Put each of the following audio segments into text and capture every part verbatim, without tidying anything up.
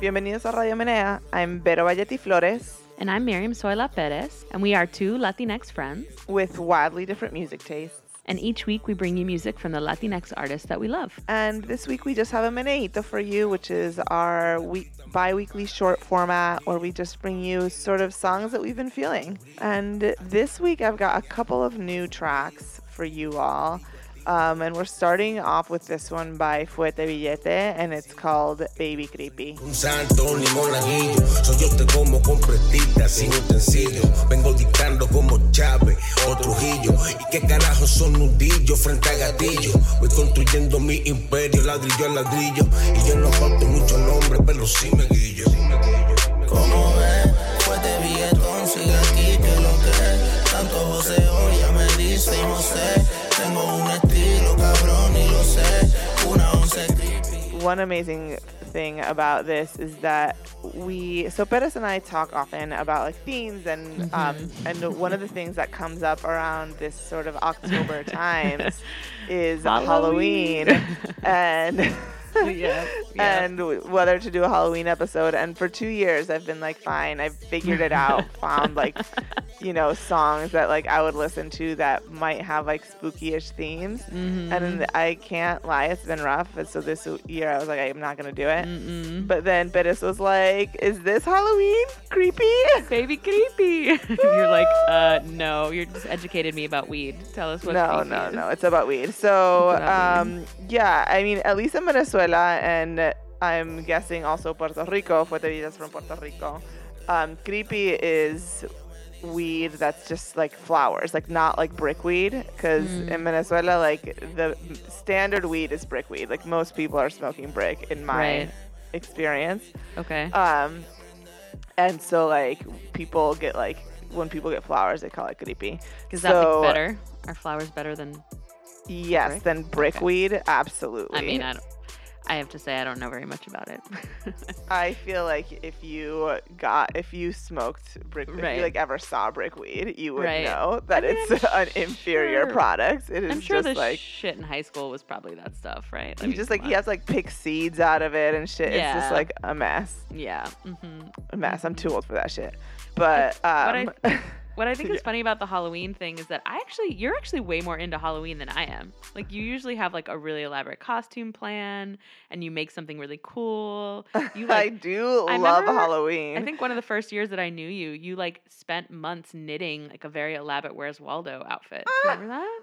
Bienvenidos a Radio Menea. I'm Vero Valletti-Flores. And I'm Miriam Soila Perez. And we are two Latinx friends with wildly different music tastes. And each week we bring you music from the Latinx artists that we love. And this week we just have a Meneito for you, which is our week, bi-weekly short format where we just bring you sort of songs that we've been feeling. And this week I've got a couple of new tracks for you all. Um, and we're starting off with this one by Fuete Billete, and it's called Baby Creepy. Un santo ni monaguillo, soy yo te como con prestita, sin utensilio. Vengo dictando como Chávez o Trujillo. Y qué carajo son nudillos frente a gatillo. Voy construyendo mi imperio, ladrillo a ladrillo. Y yo no falto mucho nombre, pero sí me guillo. Como ves, Fuete Billetón, sigue aquí, que lo que tanto joseo, ya me dice y no sé. One amazing thing about this is that we, so Perez and I talk often about like themes and mm-hmm. um, and one of the things that comes up around this sort of October times is Halloween, Halloween. and yeah, yeah. and whether to do a Halloween episode. And for two years, I've been like, fine, I've figured it out, found like, you know, songs that like I would listen to that might have like spooky-ish themes. Mm-hmm. And I can't lie, it's been rough. And so this year I was like, I'm not going to do it. Mm-mm. But then Perez was like, is this Halloween? Creepy? Baby creepy. You're like, uh, no, you just educated me about weed. Tell us what no, creepy No, no, no, it's about weed. So, about um, weed. yeah, I mean, at least in Minnesota, and I'm guessing also Puerto Rico, Fuerte Villas from Puerto Rico. Um, creepy is weed that's just like flowers, like not like brickweed, because mm. in Venezuela, like the standard weed is brickweed. Like most people are smoking brick in my right. experience. Okay. Um, and so like people get like, when people get flowers, they call it creepy. Is so, that like better? Are flowers better than Yes, brick? than brickweed? Okay. Absolutely. I mean, I don't. I have to say I don't know very much about it. I feel like if you got if you smoked brick, right. if you like ever saw brickweed, you would right. know that I mean, it's I'm an sure. inferior product. It is I'm sure just the like shit in high school was probably that stuff, right? I you mean, just like on. you have to like pick seeds out of it and shit. Yeah. It's just like a mess. Yeah, mm-hmm. a mess. Mm-hmm. I'm too old for that shit. But um, what I what I think is funny about the Halloween thing is that I actually you're actually way more into Halloween than I am. Like you usually have like a really elaborate costume plan and you make something really cool. You like, I do I love remember, Halloween. I think one of the first years that I knew you, you like spent months knitting like a very elaborate Where's Waldo outfit. Do you remember that?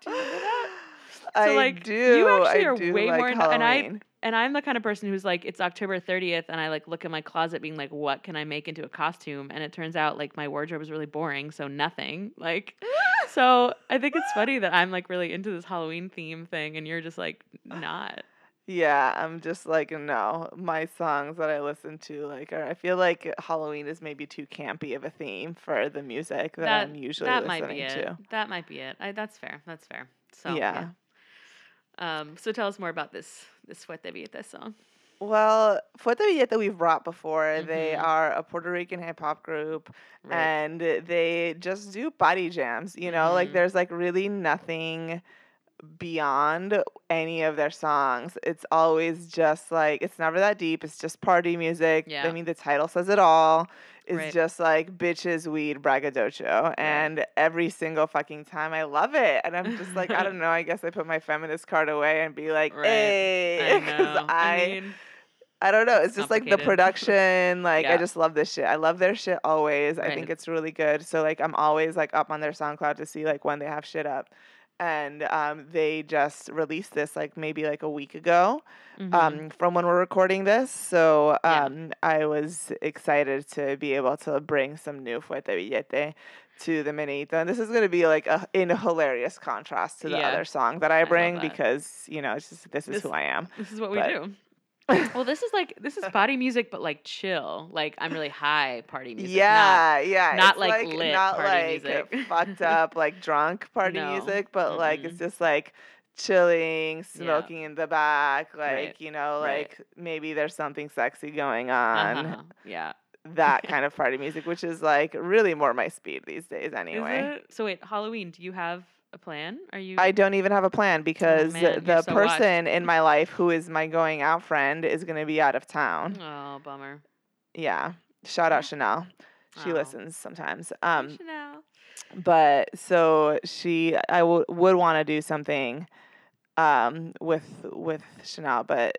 Do you remember that? So, I like, do. You actually I are do way like more into Halloween. And I And I'm the kind of person who's like, it's October thirtieth, and I like look in my closet being like, what can I make into a costume? And it turns out like my wardrobe is really boring, so nothing. Like, so I think it's funny that I'm like really into this Halloween theme thing, and you're just like not. Yeah, I'm just like, no, my songs that I listen to, like, are, I feel like Halloween is maybe too campy of a theme for the music that, that I'm usually that listening might be it. to. That might be it. I, that's fair. That's fair. So yeah. yeah. Um, so tell us more about this this Fuerte Billete song. Well, Fuerte Billete we've brought before. Mm-hmm. They are a Puerto Rican hip hop group, right. and they just do body jams. You know, mm-hmm. like there's like really nothing beyond any of their songs. It's always just like it's never that deep. It's just party music. Yeah. I mean, the title says it all. It's right. just like bitches, weed, braggadocio. And every single fucking time I love it. And I'm just like, I don't know. I guess I put my feminist card away and be like, right. hey. Because I, I, I, mean, I don't know. It's just like the production. Like, yeah. I just love this shit. I love their shit always. Right. I think it's really good. So, like, I'm always like up on their SoundCloud to see like when they have shit up. And um, they just released this like maybe like a week ago mm-hmm. um, from when we're recording this. So um, yeah. I was excited to be able to bring some new Fuete Billete to the Meneito. And this is going to be like a, in a hilarious contrast to the yeah. other song that I bring I that. because, you know, it's just, this is this, who I am. This is what but, we do. Well, this is like, this is party music, but like chill. Like I'm really high party music. Yeah, not, yeah. Not it's like, like lit not party like music. Fucked up, like drunk party no. music, but mm-hmm. like it's just like chilling, smoking yeah. in the back. Like, right. you know, like right. maybe there's something sexy going on. Uh-huh. Yeah. That kind of party music, which is like really more my speed these days anyway. So wait, Halloween, do you have a plan? Are you? I don't even have a plan because oh, man, the so person watched. in my life who is my going out friend is going to be out of town. Oh, bummer. Yeah. Shout out Chanel. She oh. listens sometimes. Um, hey, Chanel. But so she, I w- would want to do something um, with with Chanel, but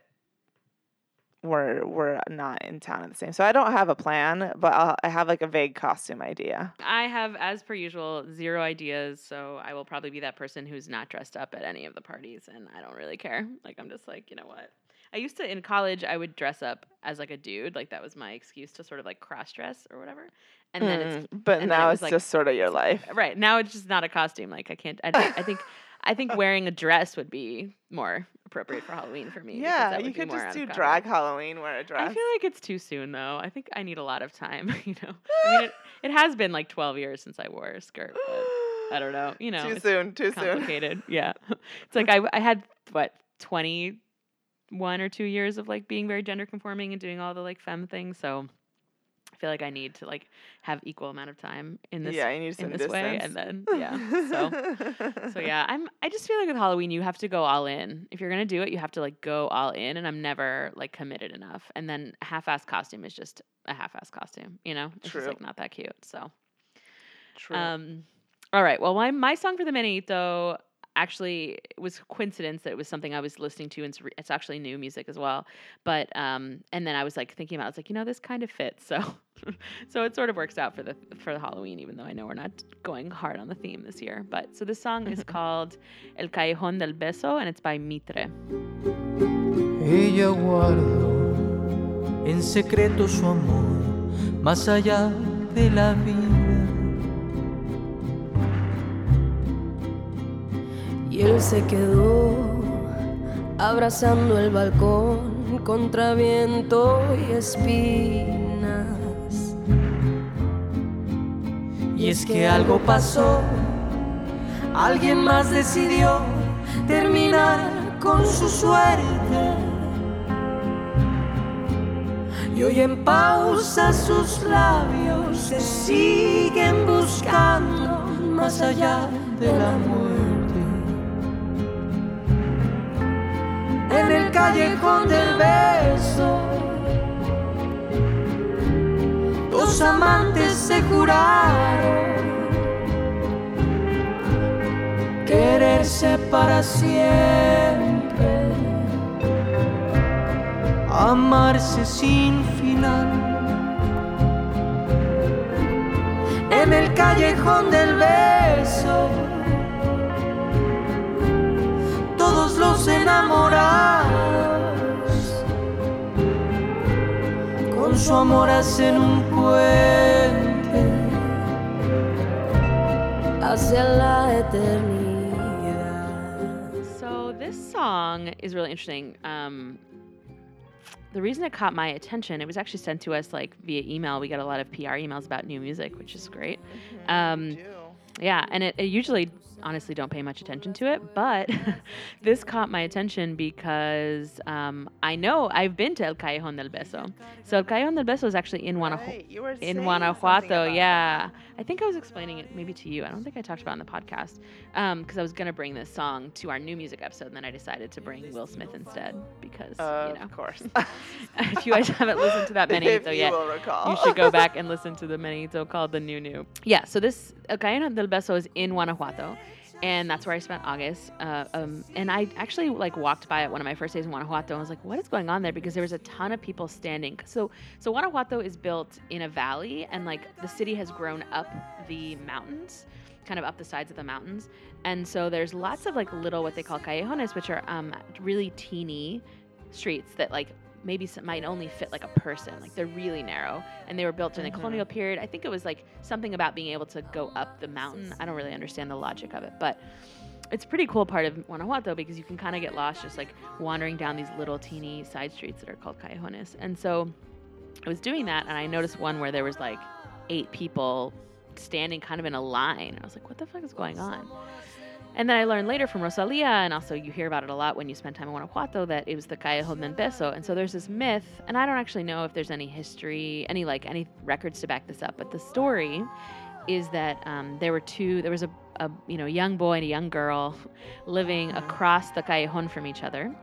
we're we're not in town at the same. So I don't have a plan, but I'll, I have like a vague costume idea. I have, as per usual, zero ideas. So I will probably be that person who's not dressed up at any of the parties, and I don't really care. Like I'm just like, you know what? I used to in college I would dress up as like a dude. Like that was my excuse to sort of like cross dress or whatever. And then mm, it's but now it's, it's like, just sort of your life. Right now it's just not a costume. Like I can't. I, I think I think wearing a dress would be more appropriate for Halloween for me. Yeah, that would you could just do drag Halloween, wear a dress. I feel like it's too soon though. I think I need a lot of time, you know. I mean, it, it has been like twelve years since I wore a skirt, but I don't know, you know. Too soon, too soon. Complicated, yeah. It's like I I had what twenty-one or two years of like being very gender conforming and doing all the like femme things, so I feel like I need to like have equal amount of time in this, yeah, you need some in this distance. way. And then, yeah. So, so yeah, I'm, I just feel like with Halloween, you have to go all in. If you're going to do it, you have to like go all in, and I'm never like committed enough. And then a half-assed costume is just a half-assed costume, you know, it's True. just like not that cute. So, True. um, all right. Well, my, my song for the Meneito actually was coincidence that it was something I was listening to, and it's, re- it's actually new music as well. But um, and then I was like thinking about, I was like, you know, this kind of fits. So, so it sort of works out for the for the Halloween, even though I know we're not going hard on the theme this year. But so this song is called El Callejón del Beso, and it's by Mitre. Ella guardó en secreto su amor más allá de la vida. Y él se quedó abrazando el balcón contra viento y espinas. Y es que algo pasó, alguien más decidió terminar con su suerte. Y hoy en pausa sus labios se siguen buscando más allá del amor. En el callejón del beso, dos amantes se juraron quererse para siempre, amarse sin final. En el callejón del beso, todos los enamorados con su amor hacen un puente hacia la eternidad. So this song is really interesting. Um, the reason it caught my attention, it was actually sent to us like via email. We got a lot of P R emails about new music, which is great. Mm-hmm. Um, yeah, and it, it usually. honestly don't pay much attention to it, but this caught my attention because um, I know I've been to El Callejón del Beso. So El Callejón del Beso is actually in, Guanajo- right. in Guanajuato. Yeah. That. I think I was explaining it maybe to you. I don't think I talked about it on the podcast because um, I was going to bring this song to our new music episode, and then I decided to bring Will Smith instead because, uh, you know. Of course. If you guys haven't listened to that Meneito yet, you, you should go back and listen to the Meneito called The New New. Yeah, so this El Callejón del Beso is in Guanajuato. And that's where I spent August. Uh, um, and I actually like walked by it one of my first days in Guanajuato. I was like, what is going on there? Because there was a ton of people standing. So so Guanajuato is built in a valley, and like the city has grown up the mountains, kind of up the sides of the mountains. And so there's lots of like little what they call callejones, which are um, really teeny streets that like maybe some might only fit like a person. Like they're really narrow, and they were built during mm-hmm. the colonial period. I think it was like something about being able to go up the mountain. I don't really understand the logic of it, but it's a pretty cool part of Guanajuato because you can kind of get lost just like wandering down these little teeny side streets that are called callejones. And so I was doing that, and I noticed one where there was like eight people standing kind of in a line. I was like, what the fuck is going on? And then I learned later from Rosalia, and also you hear about it a lot when you spend time in Guanajuato, that it was the Callejón del Beso. And so there's this myth, and I don't actually know if there's any history, any like any records to back this up, but the story is that um, there were two, there was a, a you know young boy and a young girl living across the Callejón from each other.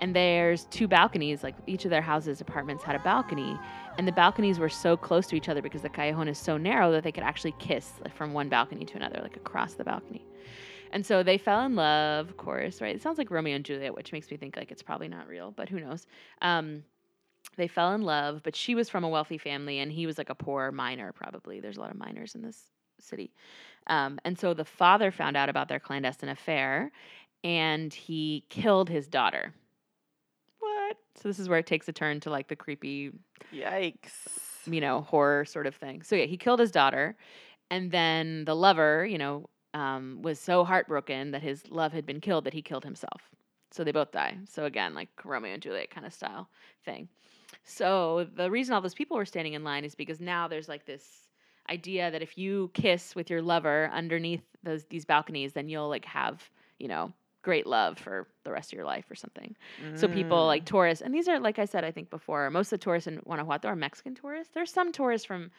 And there's two balconies, like each of their houses, apartments had a balcony. And the balconies were so close to each other because the Callejón is so narrow that they could actually kiss like, from one balcony to another, like across the balcony. And so they fell in love, of course, right? It sounds like Romeo and Juliet, which makes me think like it's probably not real, but who knows? Um, they fell in love, but she was from a wealthy family, and he was like a poor miner, probably. There's a lot of miners in this city. Um, and so the father found out about their clandestine affair, and he killed his daughter. What? So this is where it takes a turn to like the creepy, yikes, you know, horror sort of thing. So yeah, he killed his daughter, and then the lover, you know, Um, was so heartbroken that his love had been killed that he killed himself. So they both die. So again, like Romeo and Juliet kind of style thing. So the reason all those people were standing in line is because now there's like this idea that if you kiss with your lover underneath those these balconies, then you'll like have, you know, great love for the rest of your life or something. Mm. So people like tourists, and these are, like I said, I think before, most of the tourists in Guanajuato are Mexican tourists. There's some tourists from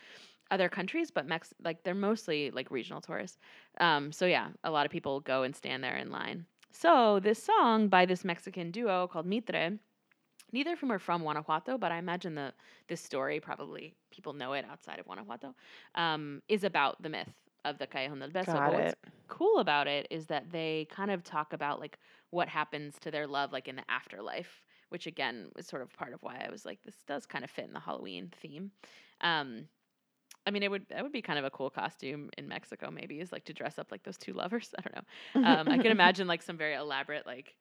other countries, but Mex- like they're mostly like regional tourists. Um, so yeah, a lot of people go and stand there in line. So this song by this Mexican duo called Mitre, neither of whom are from Guanajuato, but I imagine the this story probably people know it outside of Guanajuato, um, is about the myth of the Callejón del Beso. Got but what's it. cool about it is that they kind of talk about like what happens to their love like in the afterlife, which again was sort of part of why I was like, this does kind of fit in the Halloween theme. Um, I mean, it would that would be kind of a cool costume in Mexico, maybe, is like to dress up like those two lovers. I don't know. Um, I can imagine like some very elaborate, like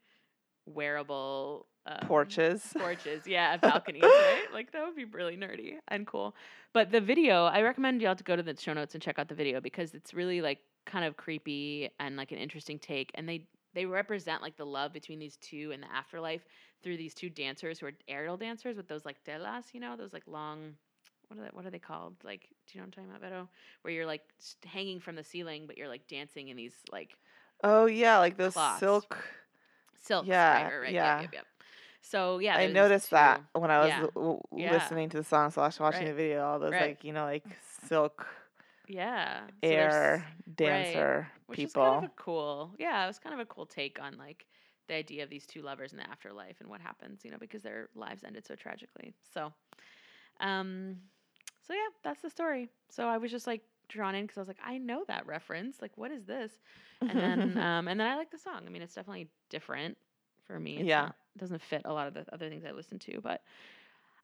wearable um, porches, porches, yeah, balconies, right? Like that would be really nerdy and cool. But the video, I recommend y'all to go to the show notes and check out the video because it's really like kind of creepy and like an interesting take. And they they represent like the love between these two in the afterlife through these two dancers who are aerial dancers with those like telas, you know, those like long. What are, they, what are they called? Like, do you know what I'm talking about, Vero? Where you're like hanging from the ceiling, but you're like dancing in these like. Oh yeah, like those cloths. silk. Silk. Yeah, right, right. yeah. Yep, yep, yep. So yeah, I noticed that when I was yeah. L- yeah. listening to the song slash watching right. the video. All those right. like you know like silk. Yeah. Air so dancer right. Which people. Which is kind of a cool. Yeah, it was kind of a cool take on like the idea of these two lovers in the afterlife and what happens, you know, because their lives ended so tragically. So. Um. So, yeah, that's the story. So I was just, like, drawn in because I was like, I know that reference. Like, what is this? And then um, and then I like the song. I mean, it's definitely different for me. It's yeah. Not, it doesn't fit a lot of the other things I listen to. But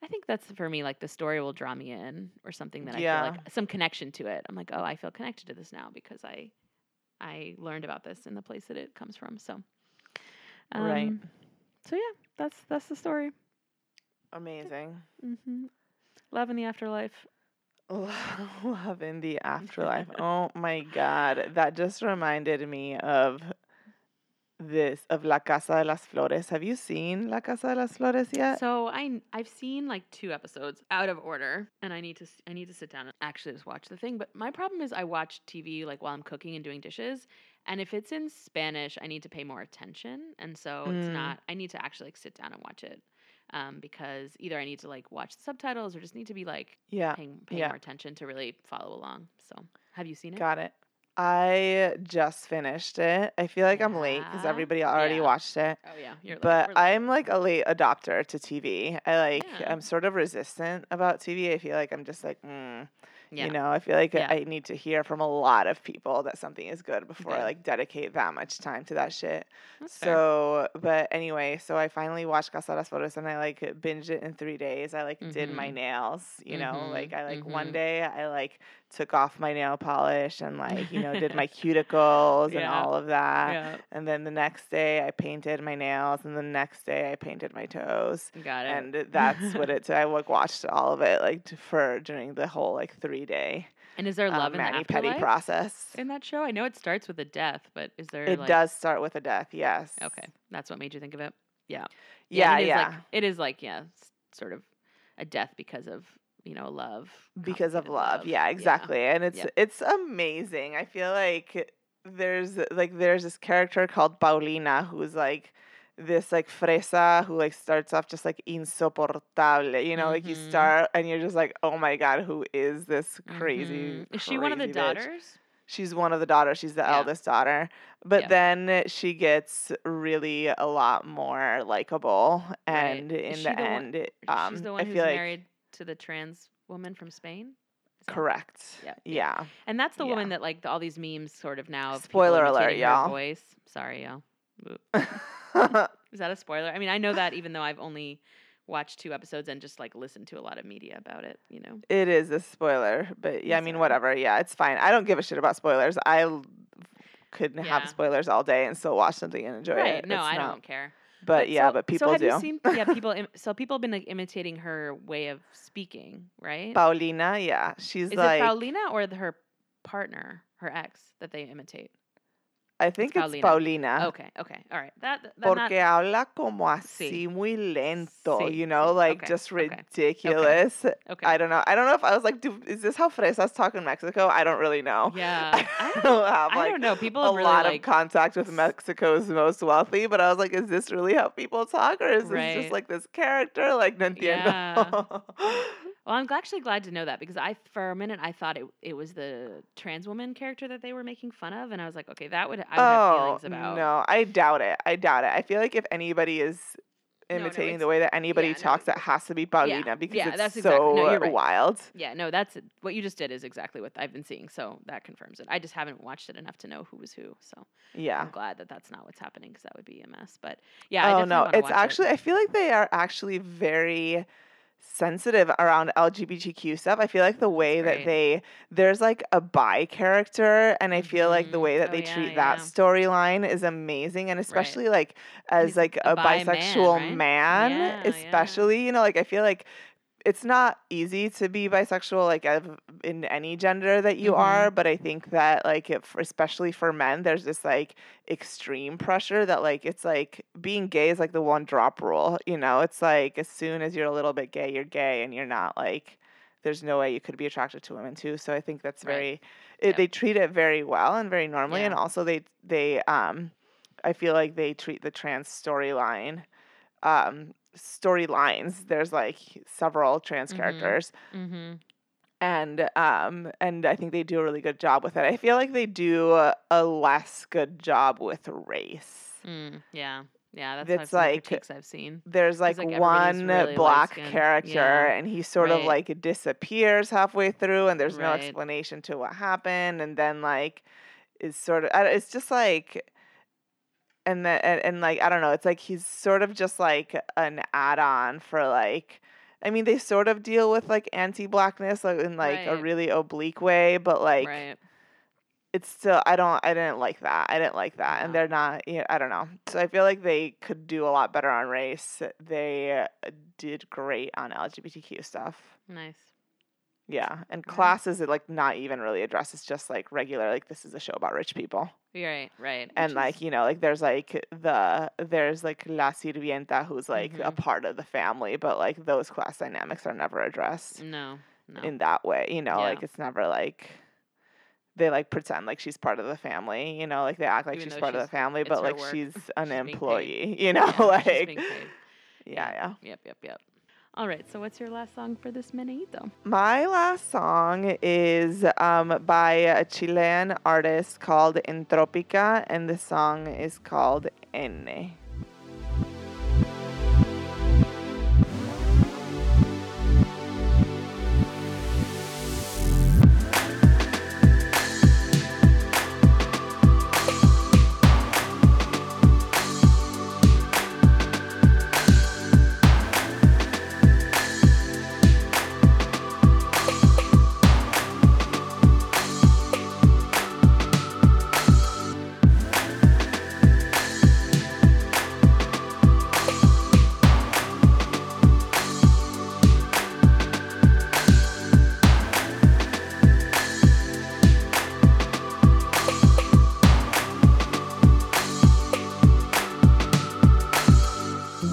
I think that's, for me, like, the story will draw me in or something that yeah. I feel like some connection to it. I'm like, oh, I feel connected to this now because I I learned about this in the place that it comes from. So, um, right. So, yeah, that's, that's the story. Amazing. Mm-hmm. Love in the afterlife. Love in the afterlife. Oh my God. That just reminded me of this, of La Casa de las Flores. Have you seen La Casa de las Flores yet? So I, I've seen like two episodes out of order, and I need to, I need to sit down and actually just watch the thing. But my problem is I watch T V like while I'm cooking and doing dishes. And if it's in Spanish, I need to pay more attention. And so mm. it's not, I need to actually like sit down and watch it. Um, because either I need to like watch the subtitles or just need to be like yeah. paying, paying yeah. more attention to really follow along. So have you seen it? Got it. I just finished it. I feel like yeah. I'm late because everybody already yeah. watched it. Oh yeah. You're but late. Late. I'm like a late adopter to T V. I like, yeah. I'm sort of resistant about T V. I feel like I'm just like, mm, Yeah. You know, I feel like yeah. I need to hear from a lot of people that something is good before okay. I like dedicate that much time to that shit. That's so, fair. But anyway, so I finally watched Casa de las Flores and I like binged it in three days. I like mm-hmm. did my nails, you mm-hmm. know, like I like mm-hmm. one day I like took off my nail polish and like, you know, did my cuticles yeah. and all of that. Yeah. And then the next day I painted my nails and the next day I painted my toes. Got it. And that's what it took. I like watched all of it like for during the whole like three day. And is there love um, in the afterlife process in that show? I know it starts with a death, but is there? It like... does start with a death. Yes. Okay. That's what made you think of it. Yeah. Yeah. Yeah. It is, yeah. Like, it is like, yeah, sort of a death because of, you know, love. Because of love. love. Yeah, exactly. Yeah. And it's, yeah. it's amazing. I feel like there's like, there's this character called Paulina who's like, this like fresa who like starts off just like insoportable, you know, mm-hmm. like you start and you're just like, oh my God, who is this crazy? Mm-hmm. Is she crazy one of the bitch? Daughters? She's one of the daughters. She's the yeah. eldest daughter. But yeah. then she gets really a lot more likable. And right. in the, the end, one, um, she's the one I who's feel married like, to the trans woman from Spain. Correct. Yeah. Yeah. And that's the yeah. woman that like all these memes sort of now. Of Spoiler alert, y'all. Voice. Sorry, y'all. Is that a spoiler? I mean, I know that even though I've only watched two episodes and just like listened to a lot of media about it, you know. It is a spoiler, but yeah, I mean, whatever. Yeah, it's fine. I don't give a shit about spoilers. I l- could yeah. have spoilers all day and still watch something and enjoy right. it. No, it's I not, don't care. But, but yeah, so, but people so have do. You seen, yeah, people. Im- so people have been like imitating her way of speaking, right? Paulina, yeah, she's is like. Is it Paulina or the, her partner, her ex, that they imitate? I think it's Paulina. It's Paulina. Okay, okay, all right. That, that Porque not... habla como así sí. Muy lento, sí. You know, like okay. just ridiculous. Okay. Okay. I don't know. I don't know if I was like, dude, is this how fresas talk in Mexico? I don't really know. Yeah, I don't, I don't have like I don't know. People have a really, lot like... of contact with Mexico's most wealthy, but I was like, is this really how people talk, or is right. this just like this character? Like, no yeah. entiendo. Well, I'm actually glad to know that because I, for a minute, I thought it it was the trans woman character that they were making fun of, and I was like, okay, that would I would oh, have feelings about. No, I doubt it. I doubt it. I feel like if anybody is imitating no, no, the way that anybody yeah, talks, no, that has to be Paulina yeah, because yeah, it's that's exactly, so no, you're right. wild. Yeah, no, that's what you just did is exactly what I've been seeing, so that confirms it. I just haven't watched it enough to know who was who, so yeah, I'm glad that that's not what's happening because that would be a mess. But yeah, oh I definitely no, want to it's watch actually it. I feel like they are actually very sensitive around L G B T Q stuff. I feel like the way that they there's like a bi character and I feel mm-hmm. like the way that oh, they yeah, treat yeah. that storyline is amazing and especially right. like as He's like a, a bisexual man, right? man yeah, especially yeah. you know like I feel like it's not easy to be bisexual like in any gender that you mm-hmm. are, but I think that like if, especially for men, there's this like extreme pressure that like it's like being gay is like the one drop rule, you know. It's like as soon as you're a little bit gay, you're gay, and you're not like there's no way you could be attracted to women too. So I think that's right. very it, yep. they treat it very well and very normally, yeah. and also they they um I feel like they treat the trans storyline um. storylines. There's like several trans mm-hmm. characters mm-hmm. and um and I think they do a really good job with it. I feel like they do a, a less good job with race. Mm, yeah. Yeah, that's it's what I've like, critiques I've seen. There's like, like one really black character yeah. and he sort right. of like disappears halfway through and there's right. no explanation to what happened and then like is sort of it's just like And, the, and and like, I don't know, it's like he's sort of just like an add-on for like, I mean, they sort of deal with like anti-blackness in like right. a really oblique way, but like right. it's still, I don't, I didn't like that. I didn't like that. Yeah. And they're not, you know, I don't know. So I feel like they could do a lot better on race. They did great on L G B T Q stuff. Nice. Yeah. And right. classes, it like not even really addressed. It's just like regular, like this is a show about rich people. Right, right. And, Which like, is... you know, like, there's, like, the, there's, like, La Sirvienta, who's, like, mm-hmm. a part of the family, but, like, those class dynamics are never addressed. No, no. In that way, you know, yeah. like, it's never, like, they, like, pretend like she's part of the family, you know, like, they act like Even she's part she's, of the family, but, like, work. she's an she's employee, you know, yeah, like. She's being paid. Yeah, yeah. Yep, yep, yep. All right, so what's your last song for this meneito? My last song is um, by a Chilean artist called Antropica, and the song is called N. So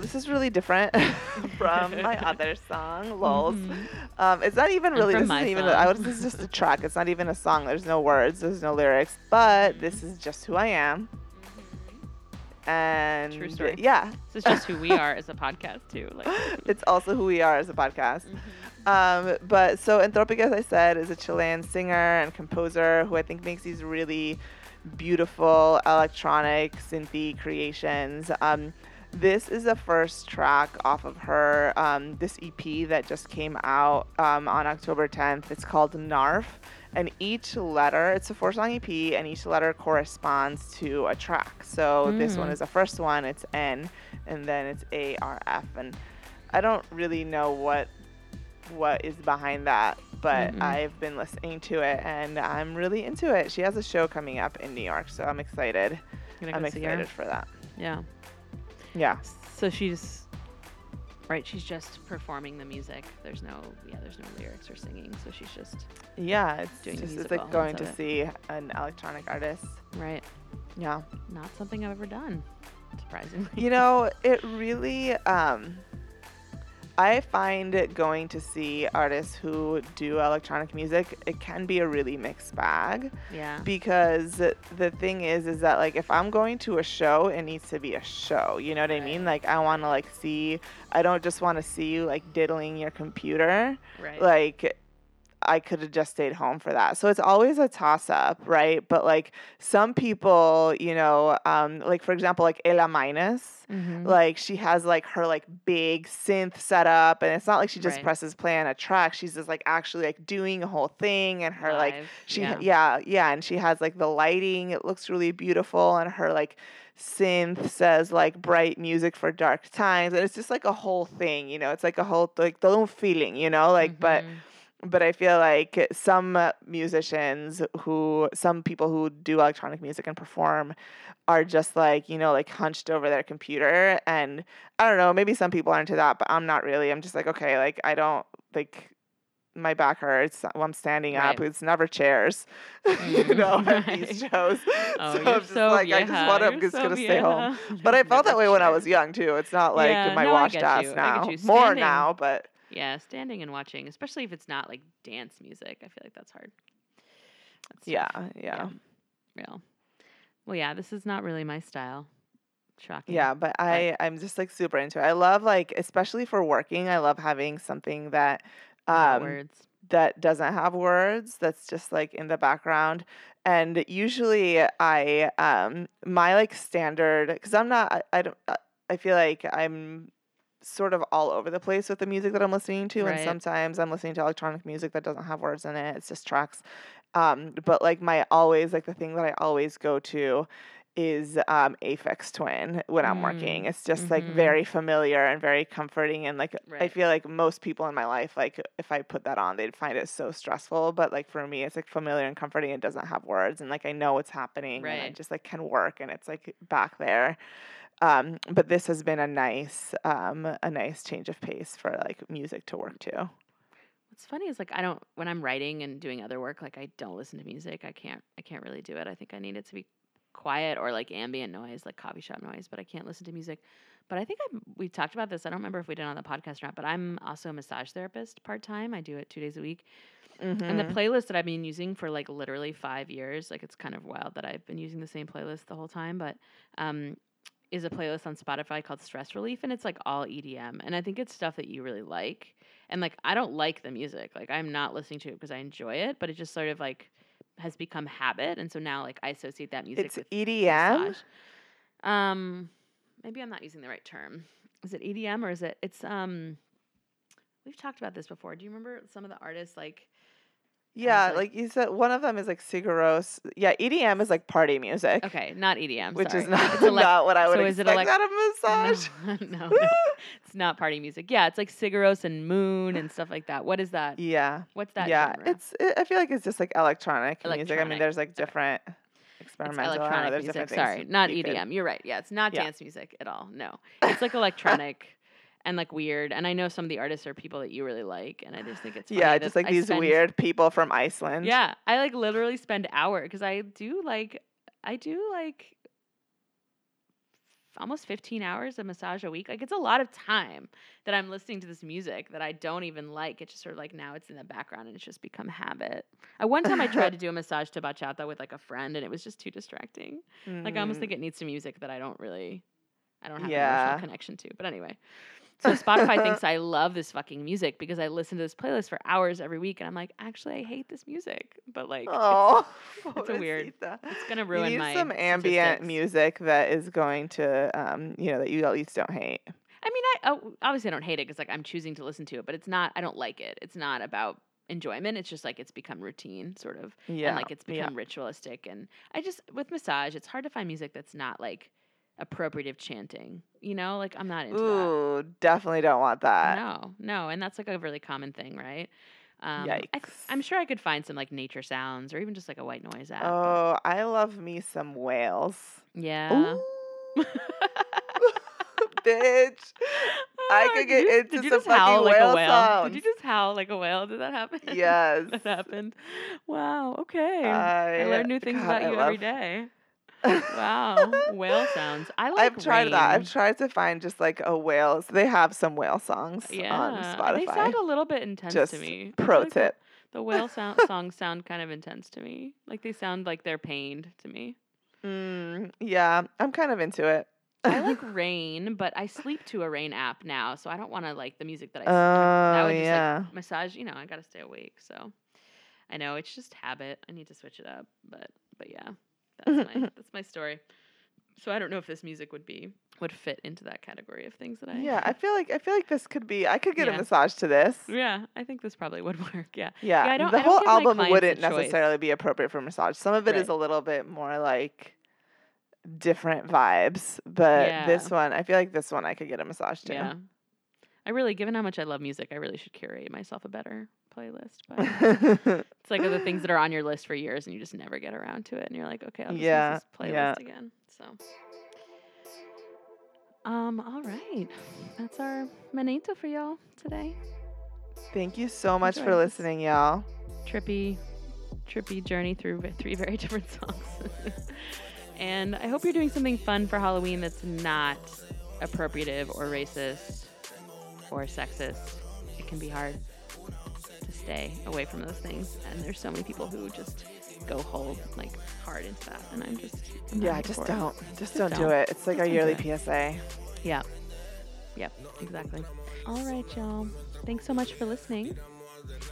this is really different from my other song, Lols. Mm-hmm. Um, it's not even really, this isn't even, I was, this is just a track. It's not even a song. There's no words. There's no lyrics. But this is just who I am. And true story. Yeah. This is just who we are as a podcast, too. Like, it's also who we are as a podcast. Mm-hmm. Um, but so Antropica, as I said, is a Chilean singer and composer who I think makes these really beautiful electronic synthy creations. Um, This is the first track off of her, um, this E P that just came out um, on October tenth. It's called Narf, and each letter, it's a four-song E P, and each letter corresponds to a track. So mm. this one is the first one, it's N, and then it's A R F. And I don't really know what what is behind that, but mm-hmm. I've been listening to it, and I'm really into it. She has a show coming up in New York, so I'm excited. I'm excited for that. Yeah. Yeah. So she's right. She's just performing the music. There's no, yeah. There's no lyrics or singing. So she's just yeah. It's doing just it's like going to it. see an electronic artist. Right. Yeah. Not something I've ever done. Surprisingly. You know, it really. Um, I find going to see artists who do electronic music, it can be a really mixed bag. Yeah. Because the thing is, is that, like, if I'm going to a show, it needs to be a show. You know what right. I mean? Like, I want to, like, see, I don't just want to see you, like, diddling your computer. Right. Like, I could have just stayed home for that. So it's always a toss-up, right? But, like, some people, you know, um, like, for example, like, Ella Minus, mm-hmm. like, she has, like, her, like, big synth setup. And it's not like she just right. presses play on a track. She's just, like, actually, like, doing a whole thing. And her, Live. like, she, yeah. yeah, yeah. And she has, like, the lighting. It looks really beautiful. And her, like, synth says, like, bright music for dark times. And it's just, like, a whole thing, you know? It's, like, a whole, like, the whole feeling, you know? Like, mm-hmm. but... But I feel like some musicians who, some people who do electronic music and perform are just like, you know, like hunched over their computer. And I don't know, maybe some people are into that, but I'm not really. I'm just like, okay, like I don't, like my back hurts when I'm standing right. up. It's never chairs, mm-hmm. you know, right. at these shows. Oh, so I'm just so like, vieja. I just want to, I'm just so going to stay home. But I felt that way when I was young too. It's not like yeah, my no, washed ass you. now. More now, but... Yeah, standing and watching, especially if it's not like dance music. I feel like that's hard. That's yeah, tough. yeah. Real. Yeah. Well, yeah, this is not really my style. Shocking. Yeah, but I, I'm just like super into it. I love like, especially for working, I love having something that um, words. that doesn't have words, that's just like in the background. And usually I, um, my like standard, because I'm not, I, I don't, I feel like I'm, sort of all over the place with the music that I'm listening to. Right. And sometimes I'm listening to electronic music that doesn't have words in it. It's just tracks. Um, but like my always, like the thing that I always go to is um, Aphex Twin when I'm mm. working. It's just mm-hmm. like very familiar and very comforting. And like, right. I feel like most people in my life, like if I put that on, they'd find it so stressful. But like for me, it's like familiar and comforting. It doesn't have words. And like, I know what's happening right. and I just like can work and it's like back there. Um, but this has been a nice, um, a nice change of pace for like music to work to. What's funny is like, I don't, when I'm writing and doing other work, like I don't listen to music. I can't, I can't really do it. I think I need it to be quiet or like ambient noise, like coffee shop noise, but I can't listen to music. But I think I we talked about this. I don't remember if we did it on the podcast or not, but I'm also a massage therapist part-time. I do it two days a week. Mm-hmm. And the playlist that I've been using for like literally five years, like it's kind of wild that I've been using the same playlist the whole time, but, um, is a playlist on Spotify called Stress Relief, and it's like all E D M. And I think it's stuff that you really like. And like, I don't like the music. Like I'm not listening to it because I enjoy it, but it just sort of like has become habit. And so now like I associate that music it's with E D M. Um, maybe I'm not using the right term. Is it E D M or is it, it's, um, we've talked about this before. Do you remember some of the artists, like... Yeah, like, like you said, one of them is like Sigur Rós. Yeah, E D M is like party music. Okay, not E D M, which sorry. is not, elec- not what I would so expect elec- out of massage. No, no, no. It's not party music. Yeah, it's like Sigur Rós and Moon and stuff like that. What is that? Yeah. What's that Yeah, genre? it's. It, I feel like it's just like electronic, electronic. music. I mean, there's like different okay. experimental. It's electronic know, music, sorry, not you E D M. Could. You're right. Yeah, it's not yeah. dance music at all. No, it's like electronic. And like weird, and I know some of the artists are people that you really like, and I just think it's funny. Yeah, just like I these spend, weird people from Iceland. Yeah, I like literally spend hours because I do like, I do like almost fifteen hours of massage a week. Like it's a lot of time that I'm listening to this music that I don't even like. It's just sort of like now it's in the background and it's just become habit. At one time I tried to do a massage to bachata with like a friend, and it was just too distracting. Mm. Like I almost think it needs some music that I don't really, I don't have yeah. an emotional connection to. But anyway. So Spotify thinks I love this fucking music because I listen to this playlist for hours every week, and I'm like, actually, I hate this music. But like, oh, it's, it's a weird. It's gonna ruin my. You need my some ambient music that is going to, um, you know, that you at least don't hate. I mean, I oh, obviously I don't hate it because like I'm choosing to listen to it, but it's not. I don't like it. It's not about enjoyment. It's just like it's become routine, sort of. Yeah. And like it's become yeah. ritualistic, and I just with massage, it's hard to find music that's not like. Appropriative chanting, you know, like I'm not into Ooh, that. Ooh, definitely don't want that. No, no, and that's like a really common thing, right? Um, Yikes! I th- I'm sure I could find some like nature sounds or even just like a white noise app. Oh, I love me some whales. Yeah. Bitch, I could get you, into some fucking like whale, whale sounds. Did you just howl like a whale? Did that happen? Yes, that happened. Wow. Okay. I, I learn new things God, about you love- every day. Wow, whale sounds. I like. I've tried rain. that. I've tried to find just like a whale. So they have some whale songs yeah. on Spotify. They sound a little bit intense just to me. Pro like tip: the, the whale sound songs sound kind of intense to me. Like they sound like they're pained to me. Mm, yeah, I'm kind of into it. I like rain, but I sleep to a rain app now, so I don't want to like the music that I. Oh, that would just yeah. like massage. You know, I gotta stay awake. So I know it's just habit. I need to switch it up, but but yeah. That's my that's my story. So I don't know if this music would be would fit into that category of things that I Yeah, I feel like I feel like this could be I could get yeah. a massage to this. Yeah, I think this probably would work. Yeah. Yeah. yeah I don't, the I don't whole album wouldn't necessarily be appropriate for massage. Some of it right. is a little bit more like different vibes, but yeah. this one, I feel like this one I could get a massage to. Yeah. I really, given how much I love music, I really should curate myself a better playlist, but it's like other things that are on your list for years and you just never get around to it, and you're like, okay, I'll just yeah, use this playlist yeah. again. So, um, all right, that's our manito for y'all today. Thank you so Enjoy much for this. listening, y'all. Trippy, trippy journey through three very different songs, and I hope you're doing something fun for Halloween that's not appropriative or racist or sexist. It can be hard. Stay away from those things, and there's so many people who just go hold like hard into that, and I'm just I'm yeah just don't just, just don't do it it's like just our yearly P S A. yeah yep exactly all right, y'all, thanks so much for listening.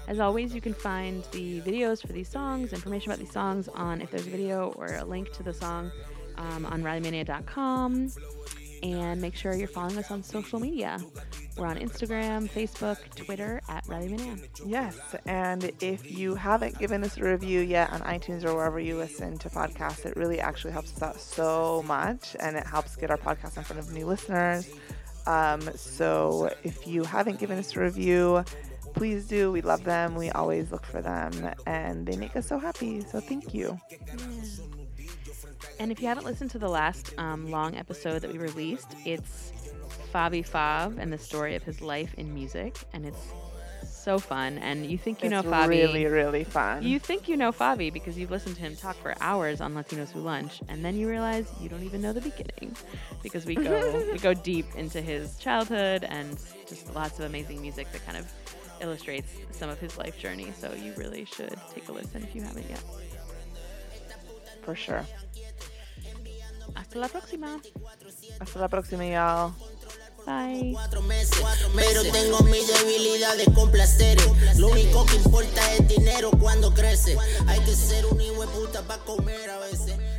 As always, you can find the videos for these songs, information about these songs, on if there's a video or a link to the song um, on rally mania dot com. And make sure you're following us on social media. We're on Instagram, Facebook, Twitter, at Radio Menea. Yes, and if you haven't given us a review yet on iTunes or wherever you listen to podcasts, it really actually helps us out so much, and it helps get our podcast in front of new listeners. Um, so if you haven't given us a review, please do. We love them. We always look for them, and they make us so happy. So thank you. Yeah. And if you haven't listened to the last um, long episode that we released, it's Fabi Fab and the story of his life in music. And it's so fun. And you think you it's know Fabi. It's really, really fun. You think you know Fabi because you've listened to him talk for hours on Latinos Who Lunch. And then you realize you don't even know the beginning because we go we go deep into his childhood and just lots of amazing music that kind of illustrates some of his life journey. So you really should take a listen if you haven't yet. For sure. Hasta la próxima. Hasta la próxima, y'all. Bye. Cuatro meses, pero tengo mi debilidad de complaceres. Lo único que importa es dinero cuando crece. Hay que ser un hijo de puta para comer a veces.